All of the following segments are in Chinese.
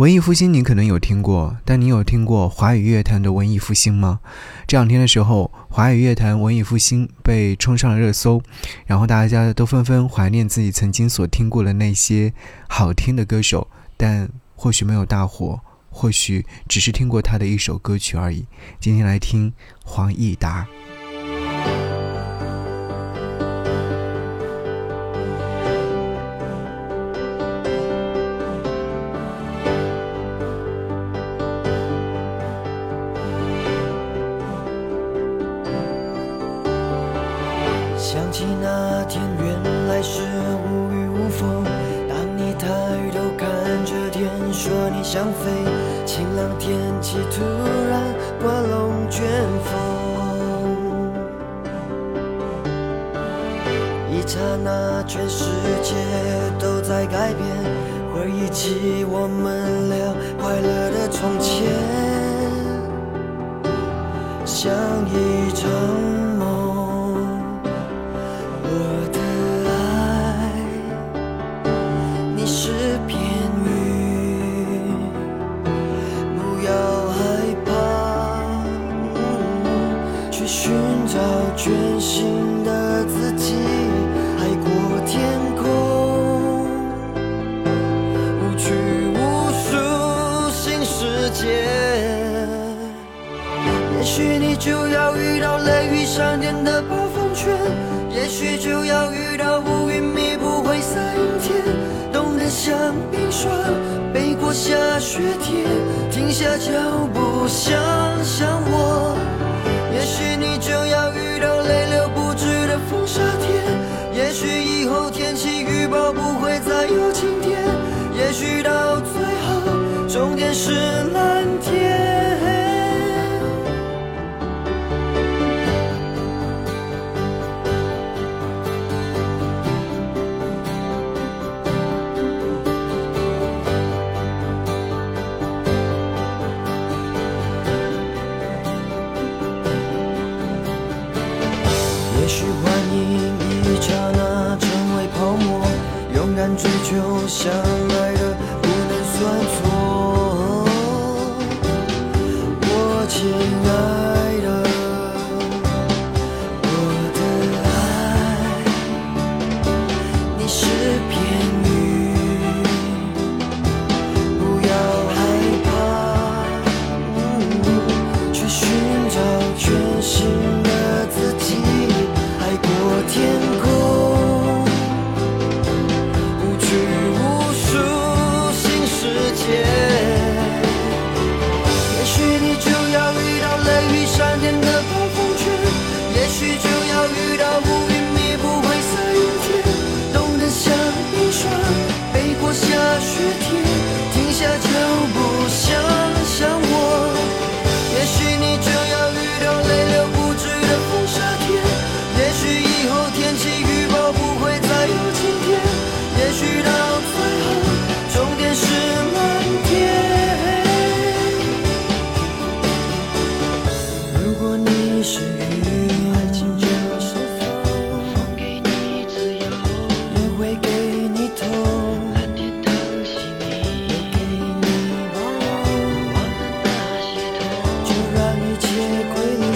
文艺复兴你可能有听过，但你有听过华语乐坛的文艺复兴吗？这两天的时候，华语乐坛文艺复兴被冲上了热搜，然后大家都纷纷怀念自己曾经所听过的那些好听的歌手，但或许没有大火，或许只是听过他的一首歌曲而已。今天来听黄义达。想起那天，原来是无雨无风。当你抬头看着天，说你想飞。晴朗天气突然刮龙卷风，一刹那全世界都在改变。回忆起我们俩快乐的从前，像一场全新的自己，海阔天空，无拘无束新世界。也许你就要遇到雷雨闪电的暴风圈，也许就要遇到乌云密布灰色阴天，冻得像冰霜，背过下雪天，停下脚步想想我。也许你就要遇到泪流不止的风沙天，也许以后天气预报不会再有晴天，也许到最后终点是蓝天。也许幻影一刹那成为泡沫，勇敢追求相爱的不能算错。我亲爱的，我的爱，你是片语，不要害怕，去寻找全新。天空无拘无束新世界，也许你就要遇到雷雨闪电的暴风圈，也许就要遇到乌云密布灰色阴天，冻得像冰霜，背过下雪天，停下脚步想想我。也许你就要遇到泪流不止的风沙天，也许以后天气预报不会再有晴天，也许到最后终点是蓝天。如果你是雨，爱情就像风给你自由，也会给你痛，蓝天疼惜你，也给你包容，忘了那些痛，就让一切归零。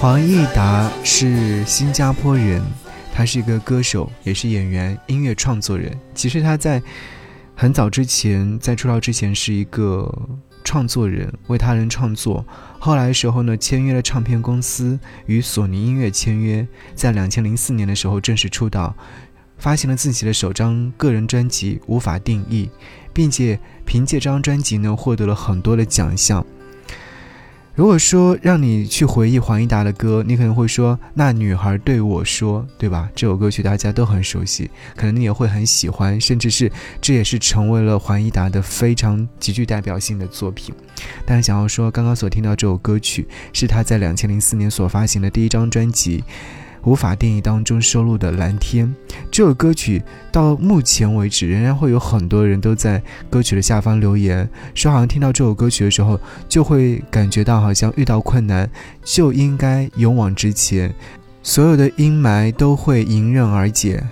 黄义达是新加坡人，他是一个歌手，也是演员、音乐创作人。其实他在很早之前，在出道之前是一个创作人，为他人创作。后来的时候呢，签约了唱片公司，与索尼音乐签约，在2004年的时候正式出道，发行了自己的首张个人专辑《无法定义》，并且凭借这张专辑呢，获得了很多的奖项。如果说让你去回忆黄义达的歌，你可能会说那女孩对我说，对吧？这首歌曲大家都很熟悉，可能你也会很喜欢，甚至是这也是成为了黄义达的非常极具代表性的作品。但是想要说刚刚所听到这首歌曲是他在2004年所发行的第一张专辑《无法定义》当中收录的《蓝天》。这首歌曲到目前为止仍然会有很多人都在歌曲的下方留言，说好像听到这首歌曲的时候就会感觉到好像遇到困难就应该勇往直前，所有的阴霾都会迎刃而解，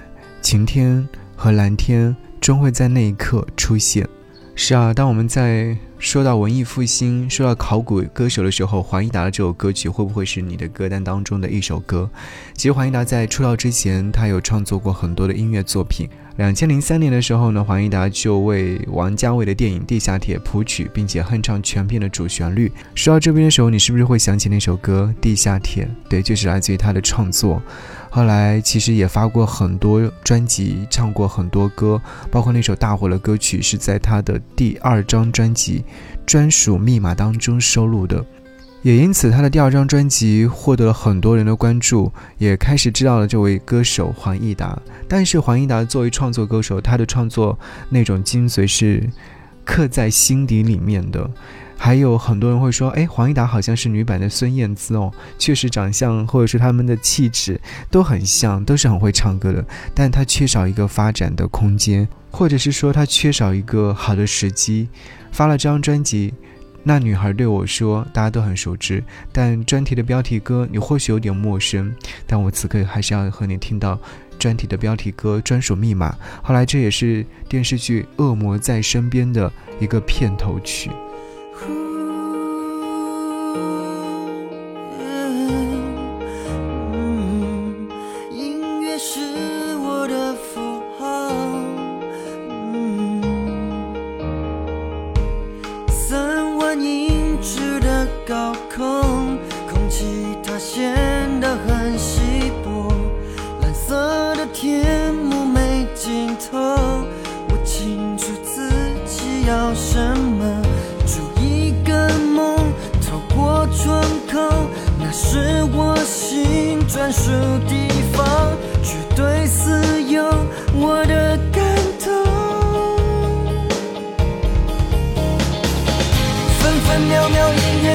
晴天和蓝天终会在那一刻出现。是啊，当我们在说到文艺复兴，说到考古歌手的时候，黄义达的这首歌曲会不会是你的歌单当中的一首歌？其实黄义达在出道之前，他有创作过很多的音乐作品。2003年的时候呢，黄义达就为王家卫的电影《地下铁》谱曲，并且哼唱全片的主旋律。说到这边的时候，你是不是会想起那首歌《地下铁》？对，就是来自于他的创作。后来其实也发过很多专辑，唱过很多歌，包括那首大火的歌曲是在他的第2张专辑《专属密码》当中收录的。也因此他的第2张专辑获得了很多人的关注，也开始知道了这位歌手黄义达。但是黄义达作为创作歌手，他的创作那种精髓是刻在心底里面的。还有很多人会说，黄义达好像是女版的孙燕姿哦，确实长相或者说他们的气质都很像，都是很会唱歌的，但他缺少一个发展的空间，或者是说他缺少一个好的时机。发了这张专辑《那女孩对我说》，大家都很熟知，但专题的标题歌你或许有点陌生，但我此刻还是要和你听到专题的标题歌《专属密码》。后来这也是电视剧《恶魔在身边》的一个片头曲。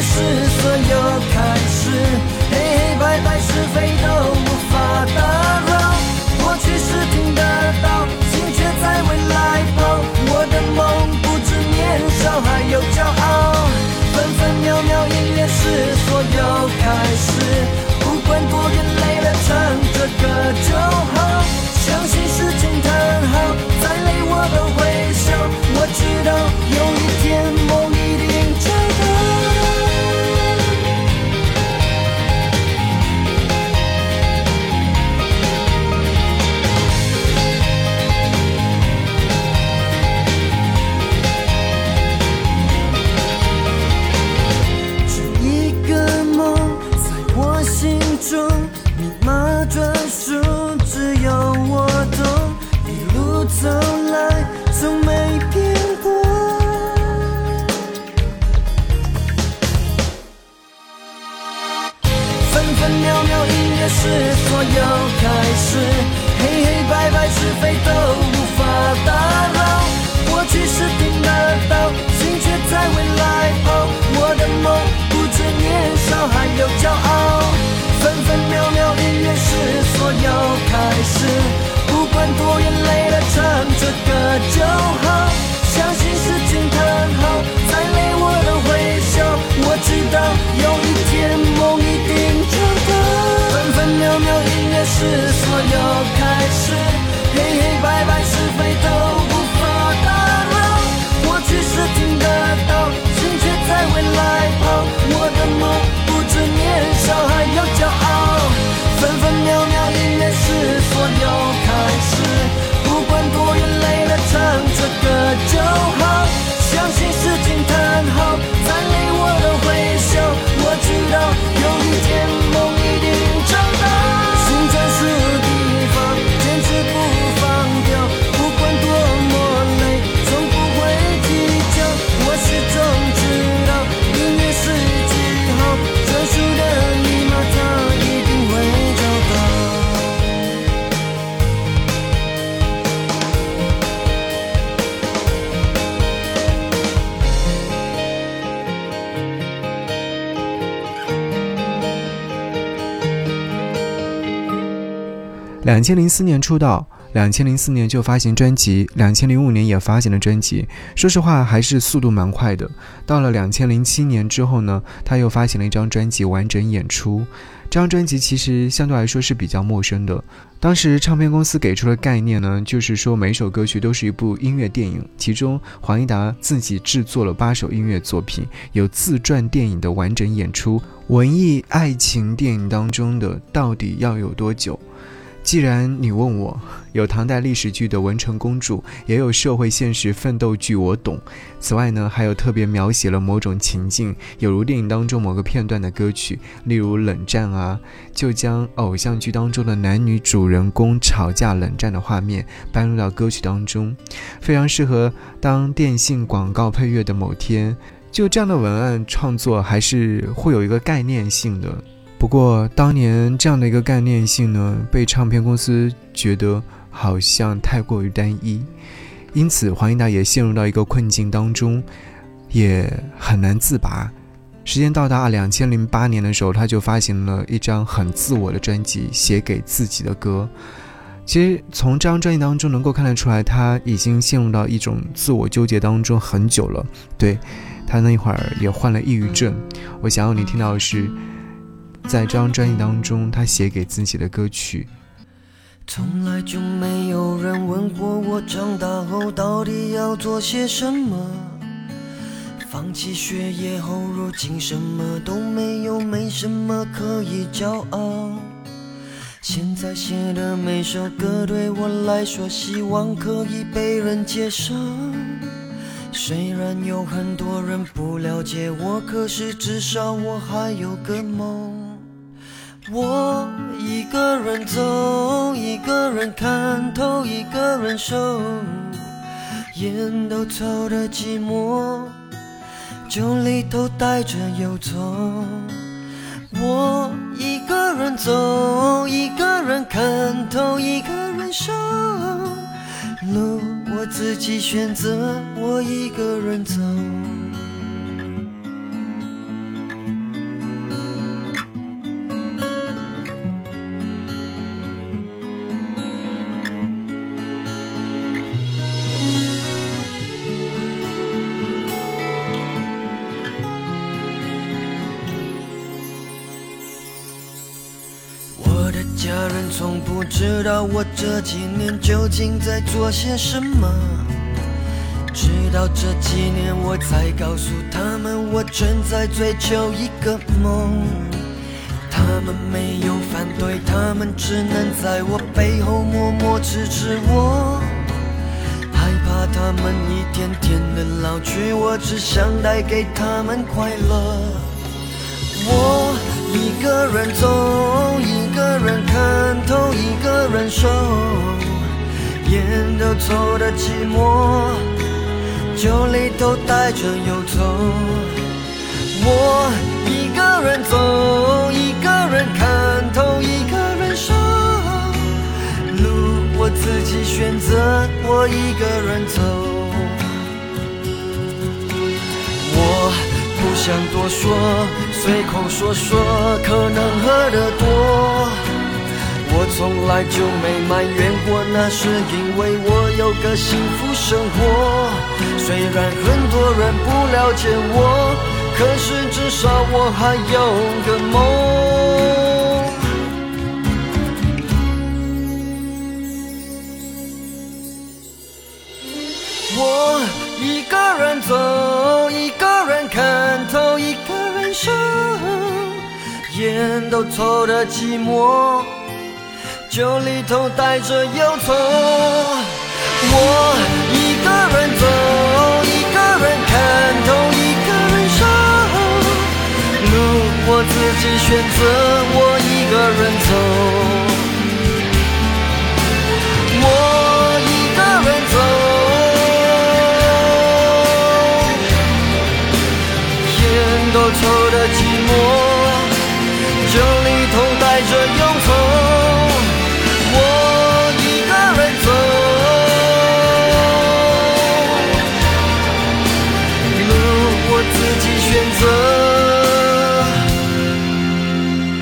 是所有开始，黑黑白白是非都无法打扰，过去是听得到，心却在未来跑，我的梦不止年少还有骄傲，分分秒秒音乐是所有开始，不管多远累了唱这歌就好，相信事情谈好，再累我都会笑，我知道有一天梦一定找到。就好，相信事情谈好。2004年出道，2004年就发行专辑，2005年也发行了专辑，说实话还是速度蛮快的。到了2007年之后呢，他又发行了一张专辑完整演出，这张专辑其实相对来说是比较陌生的。当时唱片公司给出的概念呢，就是说每首歌曲都是一部音乐电影，其中黄义达自己制作了8首音乐作品，有自传电影的完整演出，文艺爱情电影当中的到底要有多久。既然你问我，有唐代历史剧的《文成公主》，也有社会现实奋斗剧《我懂》，此外呢，还有特别描写了某种情境，有如电影当中某个片段的歌曲，例如冷战啊，就将偶像剧当中的男女主人公吵架冷战的画面搬入到歌曲当中，非常适合当电信广告配乐的某天。就这样的文案创作还是会有一个概念性的。不过当年这样的一个概念性呢，被唱片公司觉得好像太过于单一，因此黄义达也陷入到一个困境当中，也很难自拔。时间到达2008年的时候，他就发行了一张很自我的专辑，写给自己的歌。其实从这张专辑当中能够看得出来，他已经陷入到一种自我纠结当中很久了。对，他那会儿也患了抑郁症。我想要你听到的是在这张专辑当中他写给自己的歌曲。从来就没有人问过我长大后到底要做些什么，放弃学业后如今什么都没有，没什么可以骄傲。现在写的每首歌对我来说希望可以被人接受，虽然有很多人不了解我，可是至少我还有个梦。我一个人走，一个人看透，一个人受，眼都透的寂寞，酒里头带着游走。我一个人走，一个人看透，一个人受，路我自己选择，我一个人走。家人从不知道我这几年究竟在做些什么，直到这几年我才告诉他们我正在追求一个梦。他们没有反对，他们只能在我背后默默支持我，害怕他们一天天的老去，我只想带给他们快乐。我一个人走，一个人看透，一个人受，眼都透的寂寞，酒里头带着游走。我一个人走，一个人看透，一个人受，路我自己选择，我一个人走。我不想多说，随口说说可能喝得多，我从来就没埋怨过，那是因为我有个幸福生活。虽然很多人不了解我，可是至少我还有个梦。我一个人走，一个人看透，一个人受，眼都透的寂寞，酒里头带着忧愁。我一个人走，一个人看透，一个人受，路我自己选择，我一个人走。透的寂寞，酒里头带着忧愁，我一个人走，路我自己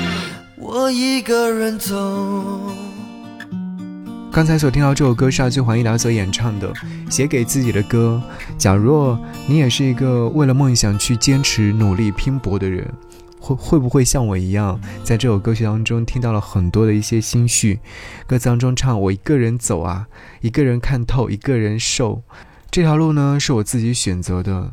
选择，我一个人走。刚才所听到这首歌是据黄义达所演唱的《写给自己的歌》。假若你也是一个为了梦想去坚持努力拼搏的人，会不会像我一样，在这首歌曲当中听到了很多的一些心绪？歌词当中唱我一个人走啊，一个人看透，一个人受，这条路呢是我自己选择的，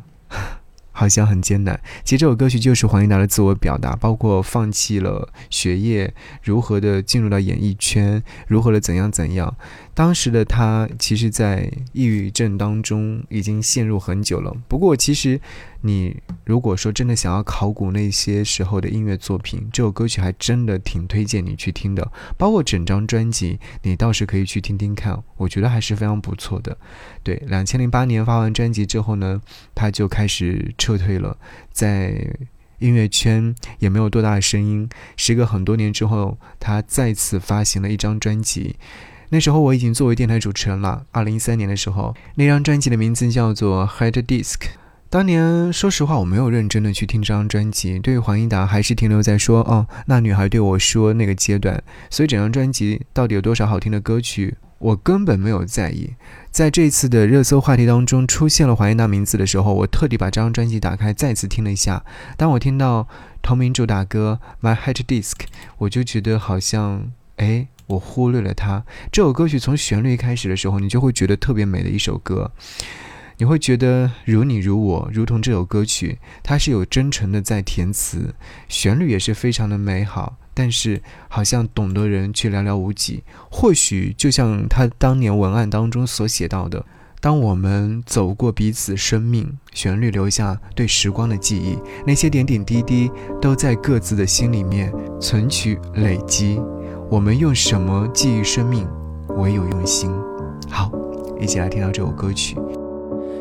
好像很艰难。其实这首歌曲就是黄义达的自我表达，包括放弃了学业，如何的进入到演艺圈，如何的怎样怎样。当时的他其实在抑郁症当中已经陷入很久了。不过其实你如果说真的想要考古那些时候的音乐作品，这首歌曲还真的挺推荐你去听的，包括整张专辑你倒是可以去听听看，我觉得还是非常不错的。对，2008年发完专辑之后呢，他就开始撤退了，在音乐圈也没有多大的声音。时隔很多年之后，他再次发行了一张专辑，那时候我已经作为电台主持人了，2013年的时候，那张专辑的名字叫做 Head Disk。当年说实话我没有认真的去听这张专辑，对于黄义达还是停留在说那女孩对我说那个阶段，所以整张专辑到底有多少好听的歌曲我根本没有在意。在这次的热搜话题当中出现了黄义达名字的时候，我特地把这张专辑打开再次听了一下，当我听到同名主打歌 My Head Disk， 我就觉得好像我忽略了它。这首歌曲从旋律开始的时候，你就会觉得特别美的一首歌，你会觉得如你如我，如同这首歌曲，它是有真诚的在填词，旋律也是非常的美好，但是好像懂得人却寥寥无几。或许就像他当年文案当中所写到的，当我们走过彼此生命，旋律留下对时光的记忆，那些点点滴滴都在各自的心里面存取累积，我们用什么记忆生命，唯有用心。好，一起来听到这首歌曲。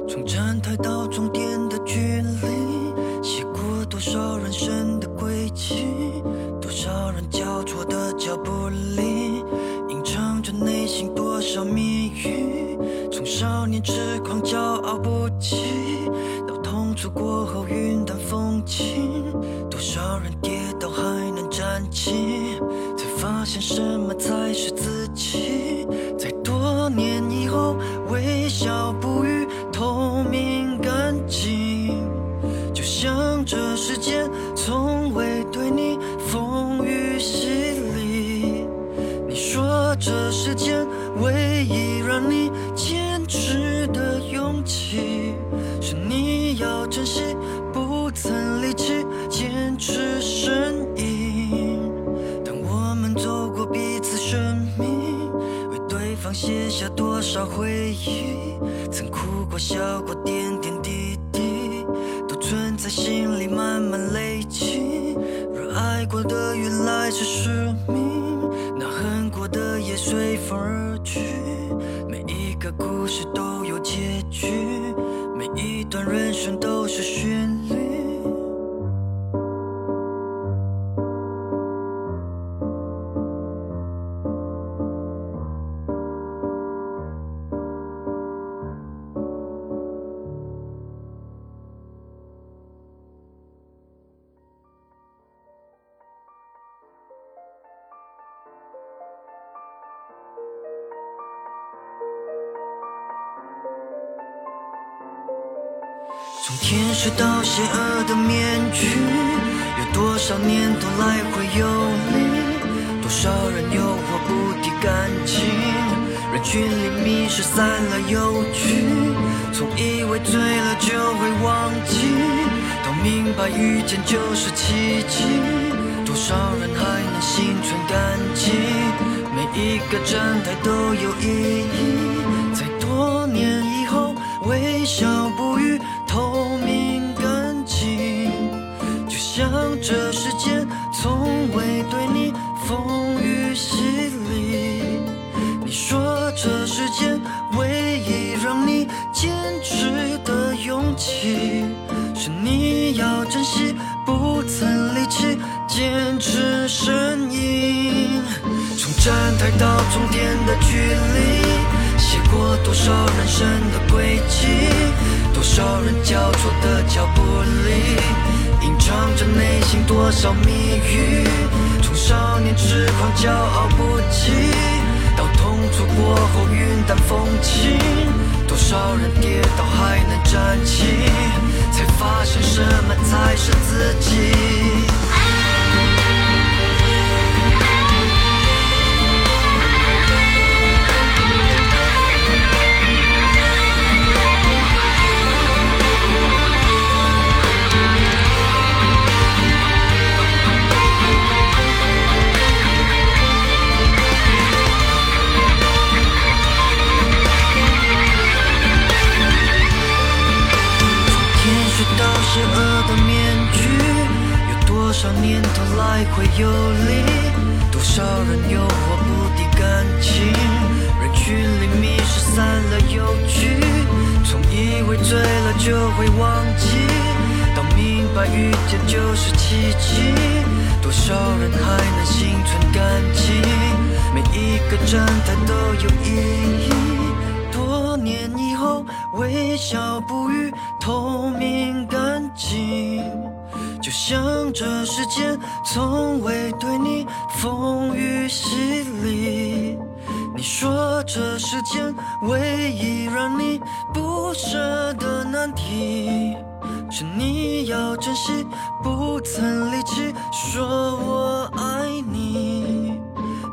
从站台到终点的距离，写过多少人生的轨迹，多少人交错的脚步里，隐藏着内心多少谜语。从少年痴狂骄傲不羁，到痛楚过后云淡风轻，多少人跌倒还能站起，才发现什么才是自己。在多年以后微笑不语，透明干净，就像这世间从未对你风雨洗礼。你说这世间唯一让你坚持的勇气，是你要珍惜，不曾离弃，坚持身影。当我们走过彼此生命，为对方写下多少回忆，曾哭过笑过，点点滴滴都存在心里慢慢累积。若爱过的原来是使命，那恨过的也随风而去。每一个故事都有结局，每一段人生都是旋律。从天使到邪恶的面具，有多少年头来回游离，多少人诱惑不提感情，人群里迷失散了忧惧。从以为醉了就会忘记，到明白遇见就是奇迹。多少人还能心存感激，每一个站台都有意义。在多年以后微笑不语，透明干净，就像这世间从未对你风雨洗礼。你说这世间唯一让你坚持的勇气，是你要珍惜，不曾离弃，坚持身影。从站台到终点的距离，写过多少人生的轨迹，多少人交错的脚步里，隐藏着内心多少谜语。从少年痴狂骄傲不羁，到痛楚过后云淡风轻，多少人跌倒还能站起，才发现什么才是自己。邪恶的面具，有多少念头来回游离，多少人诱惑不敌感情，人群里迷失散了忧惧，总以为醉了就会忘记，当明白遇见就是奇迹，多少人还能心存感激，每一个站台都有意义，多年以后微笑不语，透明干净，就像这世间从未对你风雨洗礼，你说这世间唯一让你不舍的难题，是你要珍惜不曾离弃，说我爱你，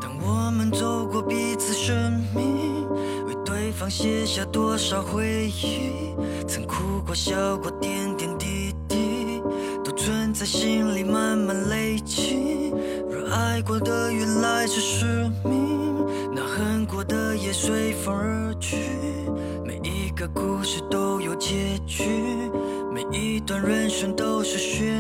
当我们走过彼此生命，为对方写下多少回忆，曾哭过笑过点点滴滴，都存在心里慢慢累积，若爱过的原来是使命，那恨过的也随风而去，每一个故事都有结局，每一段人生都是血